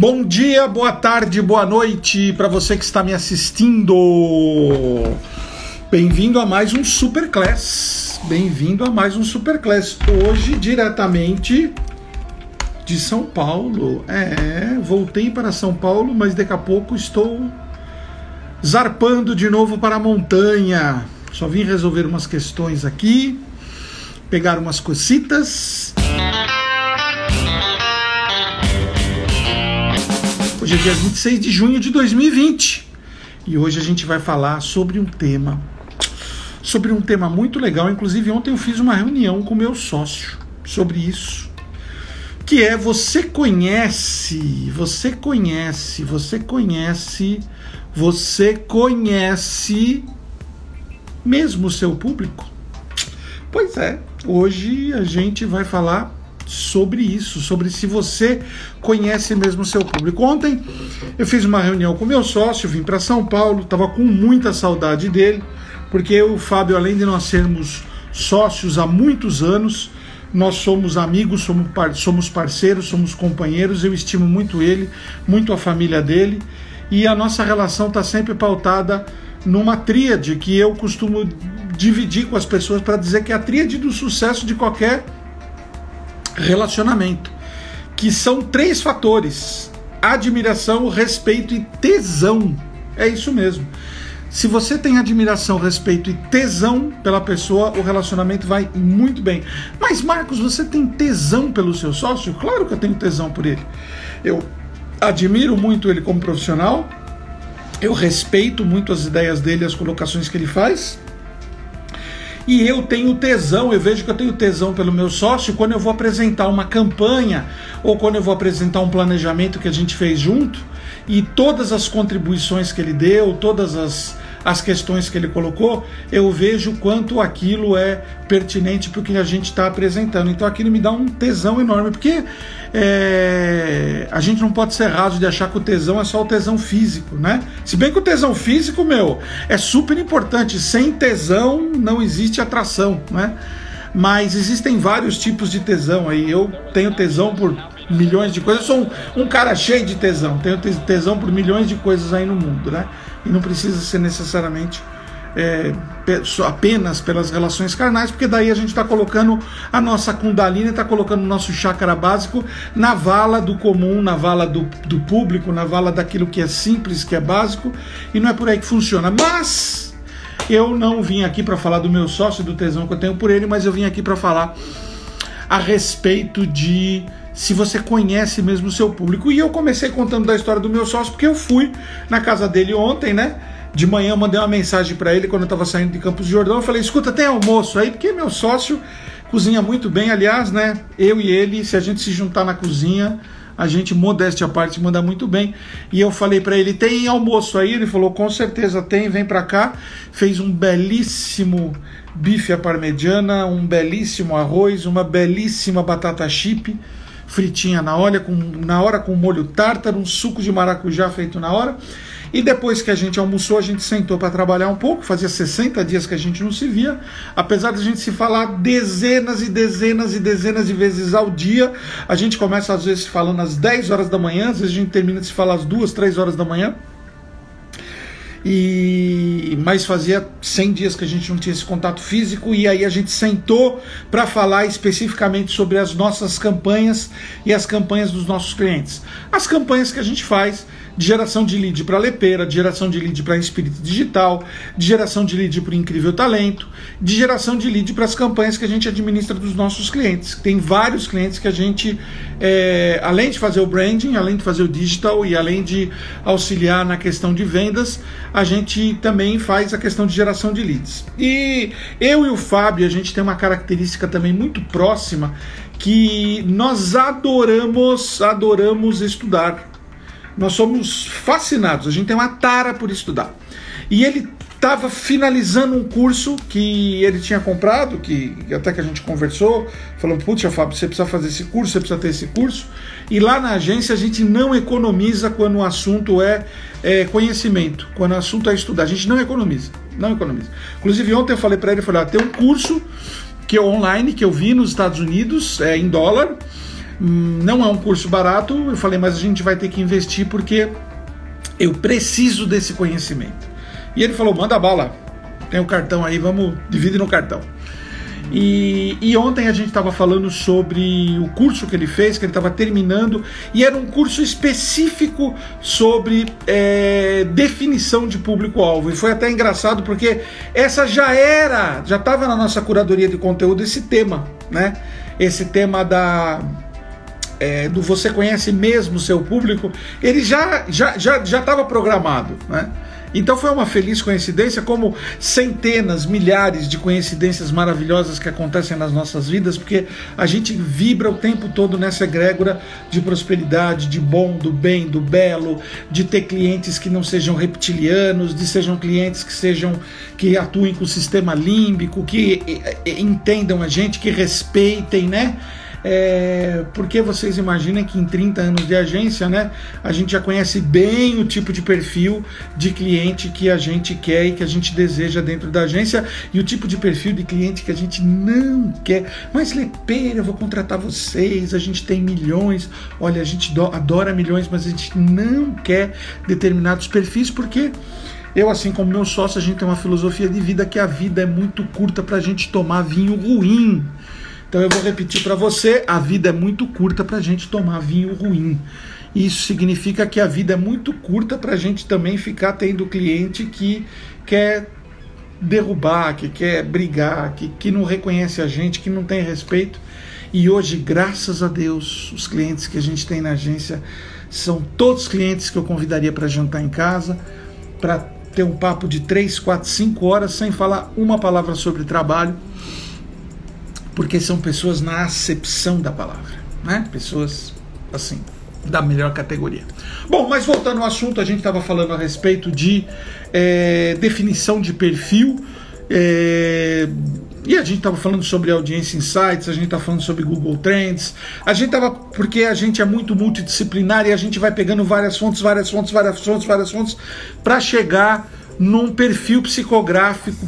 Bom dia, boa tarde, boa noite para você que está me assistindo. Bem-vindo a mais um Superclass. Hoje, diretamente de São Paulo. Voltei para São Paulo, mas daqui a pouco estou zarpando de novo para a montanha. Só vim resolver umas questões aqui, pegar umas cositas. Hoje é dia 26 de junho de 2020 e hoje a gente vai falar sobre um tema muito legal. Inclusive ontem eu fiz uma reunião com o meu sócio sobre isso, que é: você conhece mesmo o seu público? Pois é, hoje a gente vai falar sobre isso, sobre se você conhece mesmo o seu público. Ontem eu fiz uma reunião com meu sócio, vim para São Paulo, estava com muita saudade dele, porque eu e o Fábio, além de nós sermos sócios há muitos anos, nós somos amigos, somos parceiros, somos companheiros. Eu estimo muito ele, muito a família dele, e a nossa relação está sempre pautada numa tríade que eu costumo dividir com as pessoas para dizer que é a tríade do sucesso de qualquer relacionamento, que são três fatores: admiração, respeito e tesão. É isso mesmo. Se você tem admiração, respeito e tesão pela pessoa, o relacionamento vai muito bem. Mas, Marcos, você tem tesão pelo seu sócio? Claro que eu tenho tesão por ele. Eu admiro muito ele como profissional, eu respeito muito as ideias dele, as colocações que ele faz. E eu tenho tesão, eu vejo que eu tenho tesão pelo meu sócio quando eu vou apresentar uma campanha ou quando eu vou apresentar um planejamento que a gente fez junto, e todas as contribuições que ele deu, todas as questões que ele colocou, eu vejo quanto aquilo é pertinente para o que a gente está apresentando. Então aquilo me dá um tesão enorme, porque a gente não pode ser raso de achar que o tesão é só o tesão físico, né? Se bem que o tesão físico, meu, é super importante. Sem tesão não existe atração, né? Mas existem vários tipos de tesão aí. Eu tenho tesão por milhões de coisas. Eu sou um cara cheio de tesão. Tenho tesão por milhões de coisas aí no mundo, né? E não precisa ser necessariamente apenas pelas relações carnais, porque daí a gente está colocando a nossa Kundalini, está colocando o nosso chakra básico na vala do comum, na vala do público, na vala daquilo que é simples, que é básico, e não é por aí que funciona. Mas eu não vim aqui para falar do meu sócio, do tesão que eu tenho por ele, mas eu vim aqui para falar a respeito de se você conhece mesmo o seu público. E eu comecei contando da história do meu sócio, porque eu fui na casa dele ontem, né? De manhã eu mandei uma mensagem para ele quando eu estava saindo de Campos de Jordão. Eu falei: escuta, tem almoço aí? Porque meu sócio cozinha muito bem. Aliás, né? Eu e ele, se a gente se juntar na cozinha, a gente, modéstia à parte, manda muito bem. E eu falei para ele: tem almoço aí? Ele falou: com certeza tem, vem para cá. Fez um belíssimo bife à parmegiana, um belíssimo arroz, uma belíssima batata chip fritinha na hora com molho tártaro, um suco de maracujá feito na hora. E depois que a gente almoçou, a gente sentou para trabalhar um pouco. Fazia 60 dias que a gente não se via, apesar de a gente se falar dezenas e dezenas e dezenas de vezes ao dia. A gente começa às vezes falando às 10 horas da manhã, às vezes a gente termina de se falar às 2, 3 horas da manhã. Mas fazia 100 dias que a gente não tinha esse contato físico, e aí a gente sentou para falar especificamente sobre as nossas campanhas e as campanhas dos nossos clientes. As campanhas que a gente faz de geração de lead para Lepeira, de geração de lead para Espírito Digital, de geração de lead para Incrível Talento, de geração de lead para as campanhas que a gente administra dos nossos clientes. Tem vários clientes que a gente, além de fazer o branding, além de fazer o digital e além de auxiliar na questão de vendas, a gente também faz a questão de geração de leads. E eu e o Fábio, a gente tem uma característica também muito próxima, que nós adoramos estudar. Nós somos fascinados, a gente tem uma tara por estudar. E ele estava finalizando um curso que ele tinha comprado, que até que a gente conversou, falou: puxa, Fábio, você precisa fazer esse curso, você precisa ter esse curso. E lá na agência a gente não economiza quando o assunto é conhecimento, quando o assunto é estudar. A gente não economiza. Inclusive ontem eu falei para ele, eu falei: tem um curso que é online, que eu vi nos Estados Unidos, em dólar, Não é um curso barato, eu falei, mas a gente vai ter que investir porque eu preciso desse conhecimento. E ele falou, manda bala, tem um cartão aí, vamos, divide no cartão. E ontem a gente estava falando sobre o curso que ele fez, que ele estava terminando, e era um curso específico sobre definição de público-alvo. E foi até engraçado porque essa já estava na nossa curadoria de conteúdo esse tema, né? Esse tema do você conhece mesmo o seu público, ele já estava programado, né? Então foi uma feliz coincidência, como centenas, milhares de coincidências maravilhosas que acontecem nas nossas vidas, porque a gente vibra o tempo todo nessa egrégora de prosperidade, de bom, do bem, do belo, de ter clientes que não sejam reptilianos, de sejam clientes que atuem com o sistema límbico, que entendam a gente, que respeitem, né? Porque vocês imaginem que em 30 anos de agência, né, a gente já conhece bem o tipo de perfil de cliente que a gente quer e que a gente deseja dentro da agência e o tipo de perfil de cliente que a gente não quer. Mas Lepeira, eu vou contratar vocês, a gente tem milhões, olha, a gente adora milhões, mas a gente não quer determinados perfis porque... Eu, assim como meu sócio, a gente tem uma filosofia de vida que a vida é muito curta para a gente tomar vinho ruim. Então eu vou repetir para você, a vida é muito curta para a gente tomar vinho ruim. Isso significa que a vida é muito curta para a gente também ficar tendo cliente que quer derrubar, que quer brigar, que não reconhece a gente, que não tem respeito. E hoje, graças a Deus, os clientes que a gente tem na agência são todos clientes que eu convidaria para jantar em casa, para ter um papo de 3, 4, 5 horas sem falar uma palavra sobre trabalho, porque são pessoas na acepção da palavra, né? Pessoas, assim, da melhor categoria. Bom, mas voltando ao assunto, a gente estava falando a respeito de definição de perfil, e a gente estava falando sobre Audience Insights, a gente estava falando sobre Google Trends, porque a gente é muito multidisciplinar e a gente vai pegando várias fontes para chegar num perfil psicográfico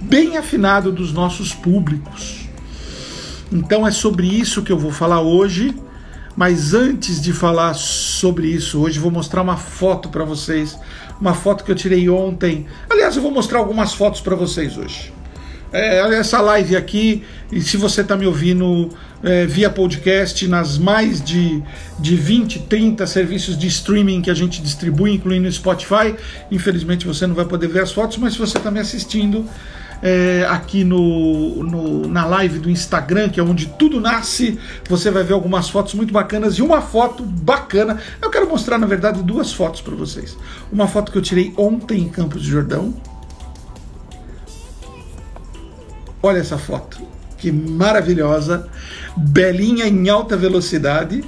bem afinado dos nossos públicos. Então é sobre isso que eu vou falar hoje, mas antes de falar sobre isso, hoje vou mostrar uma foto para vocês, uma foto que eu tirei ontem. Aliás, eu vou mostrar algumas fotos para vocês hoje. Essa live aqui, e se você está me ouvindo via podcast, nas mais de 20, 30 serviços de streaming que a gente distribui, incluindo o Spotify, infelizmente você não vai poder ver as fotos, mas se você está me assistindo aqui na live do Instagram, que é onde tudo nasce, você vai ver algumas fotos muito bacanas, e uma foto bacana, eu quero mostrar na verdade duas fotos para vocês. Uma foto que eu tirei ontem em Campos de Jordão. Olha essa foto, que maravilhosa, Belinha em alta velocidade,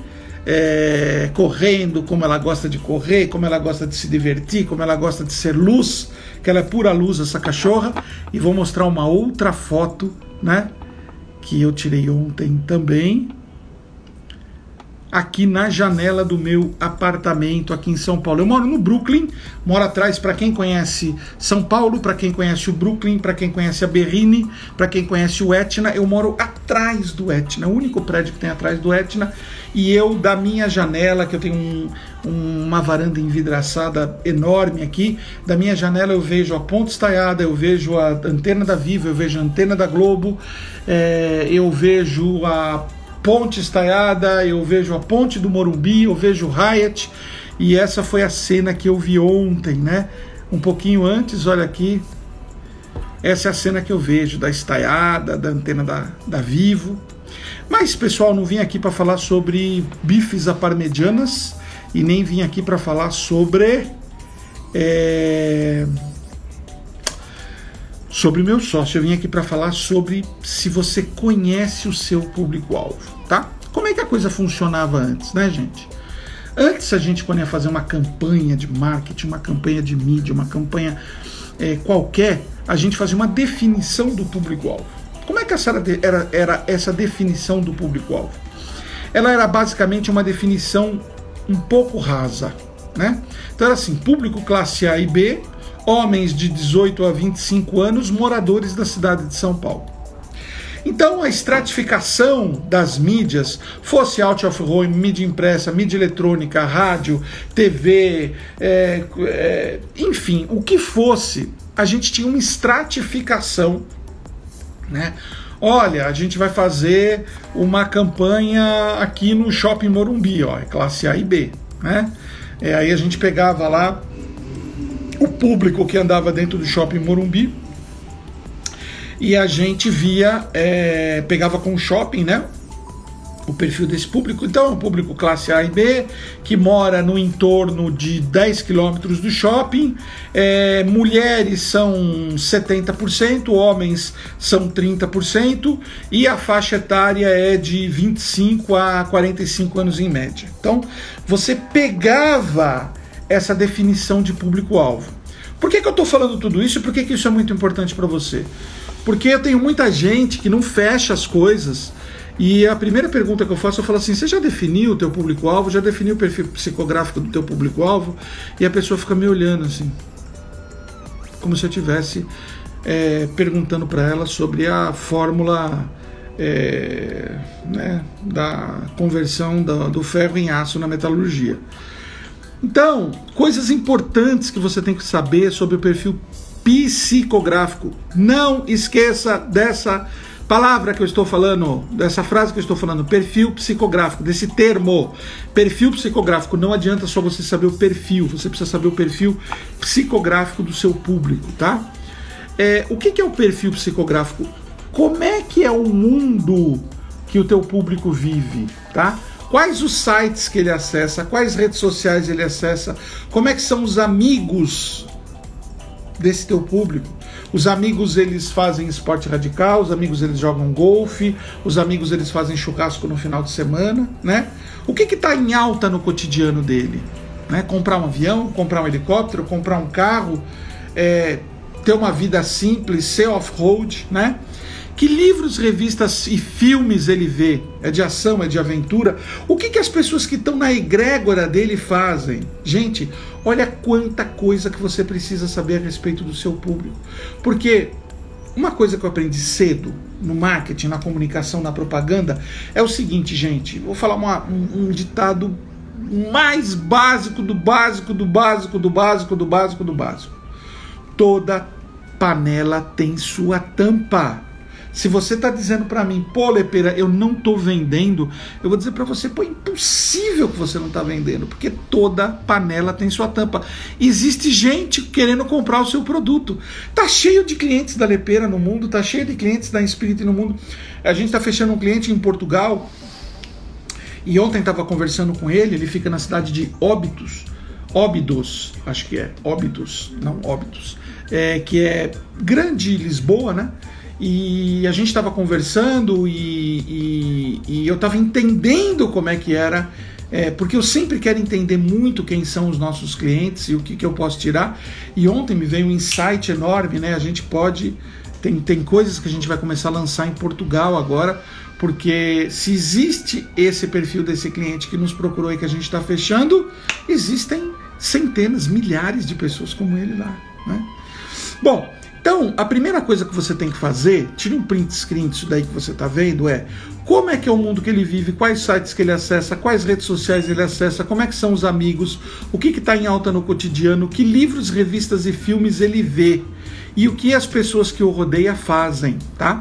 correndo como ela gosta de correr, como ela gosta de se divertir, como ela gosta de ser luz, que ela é pura luz essa cachorra, e vou mostrar uma outra foto, né, que eu tirei ontem também, aqui na janela do meu apartamento aqui em São Paulo. Eu moro no Brooklyn, moro atrás, para quem conhece São Paulo, para quem conhece o Brooklyn, para quem conhece a Berrini, para quem conhece o Etna, eu moro atrás do Etna, o único prédio que tem atrás do Etna, e eu, da minha janela, que eu tenho uma varanda envidraçada enorme aqui, da minha janela eu vejo a Ponte Estaiada, eu vejo a Antena da Viva, eu vejo a Antena da Globo, eu vejo a Ponte Estaiada, eu vejo a Ponte do Morumbi, eu vejo o Hyatt, e essa foi a cena que eu vi ontem, né? Um pouquinho antes, olha aqui, essa é a cena que eu vejo, da Estaiada, da Antena da Vivo. Mas, pessoal, não vim aqui para falar sobre bifes à parmegianas, e nem vim aqui para falar sobre... sobre meu sócio, eu vim aqui para falar sobre se você conhece o seu público-alvo, tá? Como é que a coisa funcionava antes, né, gente? Antes a gente podia fazer uma campanha de marketing, uma campanha de mídia, uma campanha qualquer, a gente fazia uma definição do público-alvo. Como é que era essa definição do público-alvo? Ela era basicamente uma definição um pouco rasa, né? Então era assim, público classe A e B, homens de 18 a 25 anos, moradores da cidade de São Paulo. Então a estratificação das mídias, fosse out of home, mídia impressa, mídia eletrônica, rádio, TV, enfim, o que fosse, a gente tinha uma estratificação, né? Olha, a gente vai fazer uma campanha aqui no Shopping Morumbi, ó, classe A e B, né? Aí a gente pegava lá o público que andava dentro do Shopping Morumbi e a gente via, pegava com o shopping, né, o perfil desse público. Então é um público classe A e B, que mora no entorno de 10 quilômetros do shopping, mulheres são 70%, homens são 30%, e a faixa etária é de 25 a 45 anos em média. Então você pegava essa definição de público-alvo. Por que eu estou falando tudo isso e por que isso é muito importante para você? Porque eu tenho muita gente que não fecha as coisas. E a primeira pergunta que eu faço, eu falo assim: você já definiu o teu público-alvo? Já definiu o perfil psicográfico do teu público-alvo? E a pessoa fica me olhando assim, como se eu estivesse perguntando para ela sobre a fórmula da conversão do ferro em aço na metalurgia. Então, coisas importantes que você tem que saber sobre o perfil psicográfico. Não esqueça dessa palavra que eu estou falando, dessa frase que eu estou falando, perfil psicográfico, desse termo, perfil psicográfico. Não adianta só você saber o perfil, você precisa saber o perfil psicográfico do seu público, tá? O que é o perfil psicográfico? Como é que é o mundo que o teu público vive, tá? Quais os sites que ele acessa, quais redes sociais ele acessa, como é que são os amigos desse teu público? Os amigos, eles fazem esporte radical, os amigos, eles jogam golfe, os amigos, eles fazem churrasco no final de semana, né? O que está em alta no cotidiano dele? Né? Comprar um avião, comprar um helicóptero, comprar um carro, ter uma vida simples, ser off-road, né? Que livros, revistas e filmes ele vê? É de ação, é de aventura? O que as pessoas que estão na egrégora dele fazem? Gente, olha quanta coisa que você precisa saber a respeito do seu público. Porque uma coisa que eu aprendi cedo no marketing, na comunicação, na propaganda, é o seguinte, gente. Vou falar um ditado mais básico do básico, do básico, do básico, do básico, do básico. Toda panela tem sua tampa. Se você está dizendo para mim, pô, Lepeira, eu não estou vendendo, eu vou dizer para você, pô, é impossível que você não está vendendo, porque toda panela tem sua tampa. Existe gente querendo comprar o seu produto. Tá cheio de clientes da Lepeira no mundo, tá cheio de clientes da Inspirit no mundo. A gente está fechando um cliente em Portugal, e ontem estava conversando com ele, ele fica na cidade de Óbidos, que é Grande Lisboa, né? E a gente estava conversando e eu estava entendendo como é que era, porque eu sempre quero entender muito quem são os nossos clientes e o que eu posso tirar. E ontem me veio um insight enorme, né? A gente pode... Tem coisas que a gente vai começar a lançar em Portugal agora, porque se existe esse perfil desse cliente que nos procurou e que a gente está fechando, existem centenas, milhares de pessoas como ele lá, né? Bom... Então, a primeira coisa que você tem que fazer, tira um print screen disso daí que você está vendo, como é que é o mundo que ele vive, quais sites que ele acessa, quais redes sociais ele acessa, como é que são os amigos, o que está em alta no cotidiano, que livros, revistas e filmes ele vê e o que as pessoas que o rodeiam fazem, tá?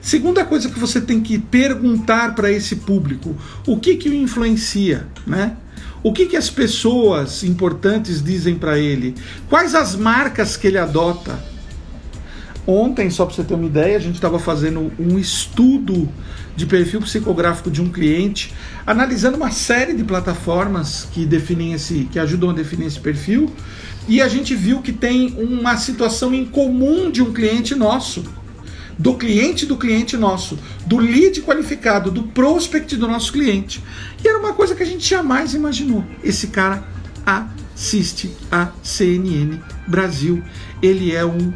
Segunda coisa que você tem que perguntar para esse público, o que o influencia, né? O que as pessoas importantes dizem para ele, quais as marcas que ele adota. Ontem, só para você ter uma ideia, a gente estava fazendo um estudo de perfil psicográfico de um cliente, analisando uma série de plataformas que ajudam a definir esse perfil, e a gente viu que tem uma situação em comum de um cliente nosso, do cliente nosso, do lead qualificado, do prospect do nosso cliente. E era uma coisa que a gente jamais imaginou. Esse cara assiste a CNN Brasil. Ele é um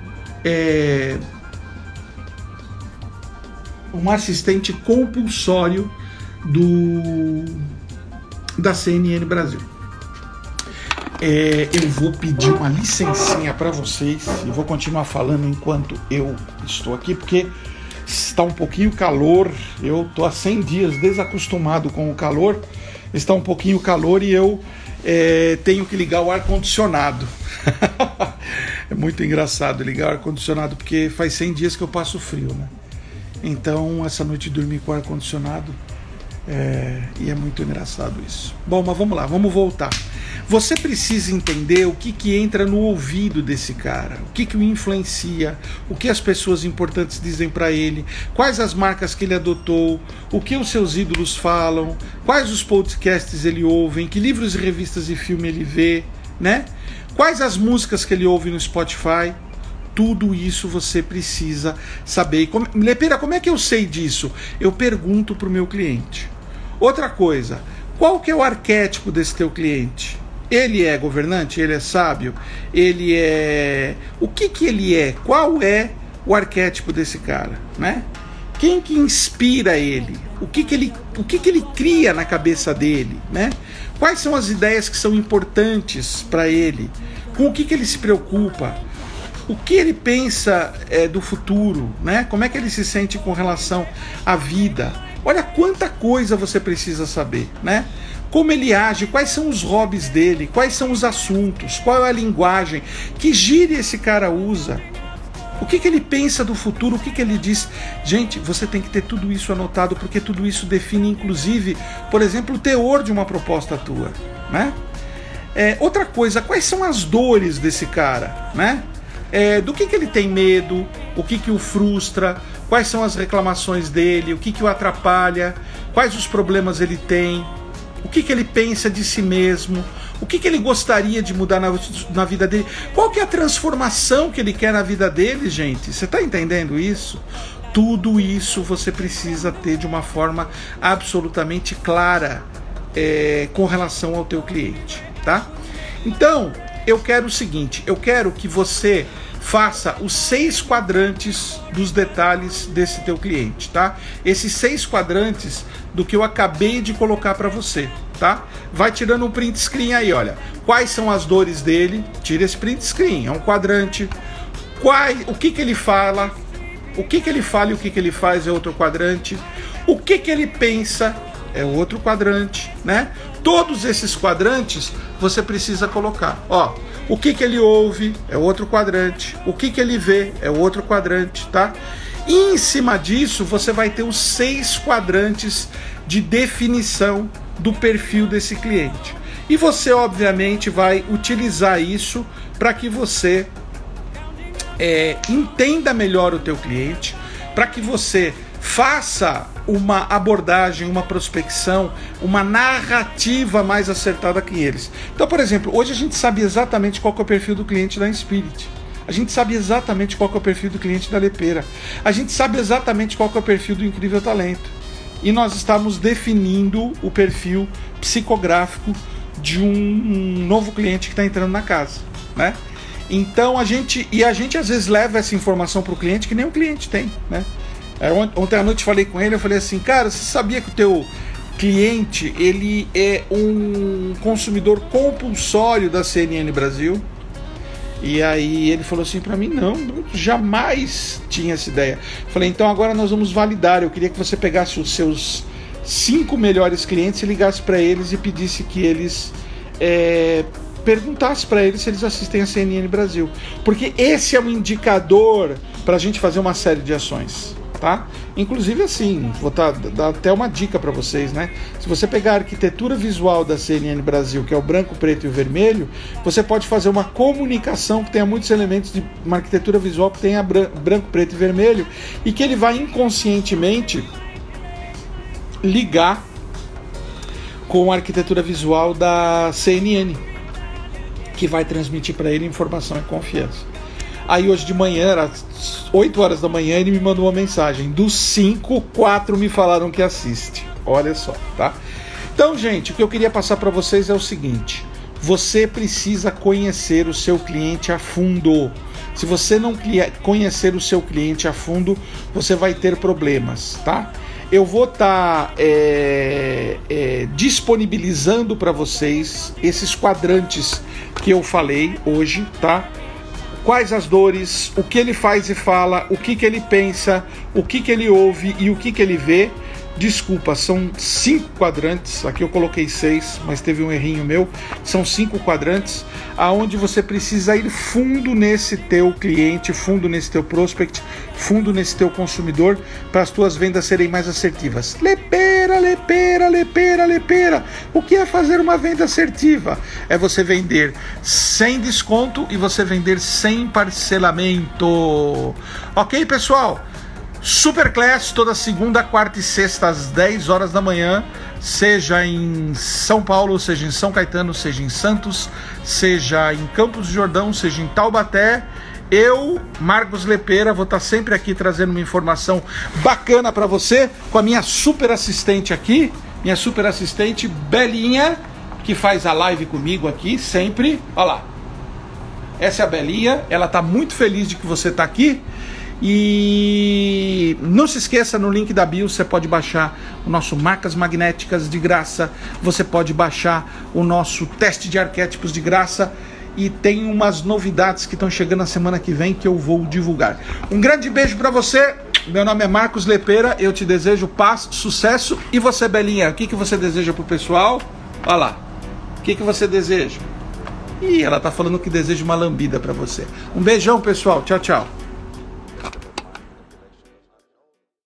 assistente compulsório da CNN Brasil. Eu vou pedir uma licencinha para vocês e vou continuar falando enquanto eu estou aqui, porque Está um pouquinho calor, eu estou há 100 dias desacostumado com o calor, está um pouquinho calor e eu tenho que ligar o ar-condicionado. É muito engraçado ligar o ar-condicionado, porque faz 100 dias que eu passo frio, né? Então, essa noite dormi com o ar-condicionado e é muito engraçado isso. Bom, mas vamos lá, vamos voltar. Você precisa entender o que entra no ouvido desse cara, o que o influencia, o que as pessoas importantes dizem para ele, quais as marcas que ele adotou, o que os seus ídolos falam, quais os podcasts ele ouve, que livros, revistas e filme ele vê, né? Quais as músicas que ele ouve no Spotify. Tudo isso você precisa saber. E Lepeira, como é que eu sei disso? Eu pergunto para o meu cliente. Outra coisa, qual que é o arquétipo desse teu cliente? Ele é governante? Ele é sábio? Ele é... O que ele é? Qual é o arquétipo desse cara, né? Quem que inspira ele? O que ele cria na cabeça dele, né? Quais são as ideias que são importantes para ele? Com o que ele se preocupa? O que ele pensa do futuro, né? Como é que ele se sente com relação à vida? Olha quanta coisa você precisa saber, né? Como ele age, quais são os hobbies dele, quais são os assuntos, qual é a linguagem, que gíria esse cara usa, o que ele pensa do futuro, o que ele diz. Gente, você tem que ter tudo isso anotado, porque tudo isso define, inclusive, por exemplo, o teor de uma proposta tua, né? Outra coisa, quais são as dores desse cara, né? Do que ele tem medo, o que o frustra, quais são as reclamações dele, o que o atrapalha, quais os problemas ele tem, o que ele pensa de si mesmo, o que ele gostaria de mudar na vida dele, qual que é a transformação que ele quer na vida dele, gente? Você está entendendo isso? Tudo isso você precisa ter de uma forma absolutamente clara com relação ao teu cliente, tá? Então, eu quero o seguinte, eu quero que você faça os 6 quadrantes dos detalhes desse teu cliente, tá? Esses 6 quadrantes do que eu acabei de colocar para você, tá? Vai tirando um print screen aí, olha. Quais são as dores dele? Tira esse print screen, é um quadrante. O que ele fala? O que ele fala e o que ele faz é outro quadrante. O que ele pensa? É outro quadrante, né? Todos esses quadrantes você precisa colocar. Ó, o que ele ouve é outro quadrante, o que ele vê é outro quadrante, tá? E em cima disso você vai ter os 6 quadrantes de definição do perfil desse cliente. E você, obviamente, vai utilizar isso para que você entenda melhor o teu cliente, para que você faça uma abordagem, uma prospecção, uma narrativa mais acertada que eles. Então, por exemplo, hoje a gente sabe exatamente qual que é o perfil do cliente da Inspirit. A gente sabe exatamente qual que é o perfil do cliente da Lepeira. A gente sabe exatamente qual que é o perfil do Incrível Talento. E nós estamos definindo o perfil psicográfico de um novo cliente que está entrando na casa, né? Então, a gente às vezes leva essa informação para o cliente que nem o cliente tem, né? Ontem à noite falei com ele, eu falei assim, cara, você sabia que o teu cliente, ele é um consumidor compulsório da CNN Brasil? E aí ele falou assim pra mim, não, jamais tinha essa ideia. Falei, então agora nós vamos validar, eu queria que você pegasse os seus 5 melhores clientes e ligasse pra eles e pedisse que eles... perguntasse para eles se eles assistem a CNN Brasil, porque esse é um indicador para a gente fazer uma série de ações, tá? Inclusive assim, vou dar até uma dica para vocês, né? Se você pegar a arquitetura visual da CNN Brasil, que é o branco, preto e o vermelho, você pode fazer uma comunicação que tenha muitos elementos de uma arquitetura visual que tenha branco, preto e vermelho, e que ele vai inconscientemente ligar com a arquitetura visual da CNN, que vai transmitir para ele informação e confiança. Aí hoje de manhã, às 8 horas da manhã, ele me mandou uma mensagem. Dos 5, 4 me falaram que assiste. Olha só, tá? Então, gente, o que eu queria passar para vocês é o seguinte. Você precisa conhecer o seu cliente a fundo. Se você não conhecer o seu cliente a fundo, você vai ter problemas, tá? Eu vou estar disponibilizando para vocês esses quadrantes que eu falei hoje, tá? quais as dores, o que ele faz e fala, o que ele pensa, o que ele ouve e o que ele vê. Desculpa, são 5 quadrantes, aqui eu coloquei 6, mas teve um errinho meu, são 5 quadrantes, aonde você precisa ir fundo nesse teu cliente, fundo nesse teu prospect, fundo nesse teu consumidor, para as tuas vendas serem mais assertivas. Lepeira, lepeira, lepeira, lepeira, o que é fazer uma venda assertiva? É você vender sem desconto e você vender sem parcelamento. Ok, pessoal? Superclass, toda segunda, quarta e sexta, às 10 horas da manhã, seja em São Paulo, seja em São Caetano, seja em Santos, seja em Campos de Jordão, seja em Taubaté. Eu, Marcos Lepeira, vou estar sempre aqui trazendo uma informação bacana para você, com a minha super assistente aqui, minha super assistente Belinha, que faz a live comigo aqui sempre. Olha lá, essa é a Belinha, ela está muito feliz de que você está aqui. E não se esqueça, no link da bio você pode baixar o nosso Marcas Magnéticas de graça, você pode baixar o nosso Teste de Arquétipos de graça e tem umas novidades que estão chegando na semana que vem que eu vou divulgar. Um grande beijo pra você, meu nome é Marcos Lepeira, eu te desejo paz, sucesso. E você, Belinha, o que você deseja pro pessoal? Olha lá, o que você deseja? Ih, ela tá falando que deseja uma lambida pra você. Um beijão, pessoal, tchau, tchau.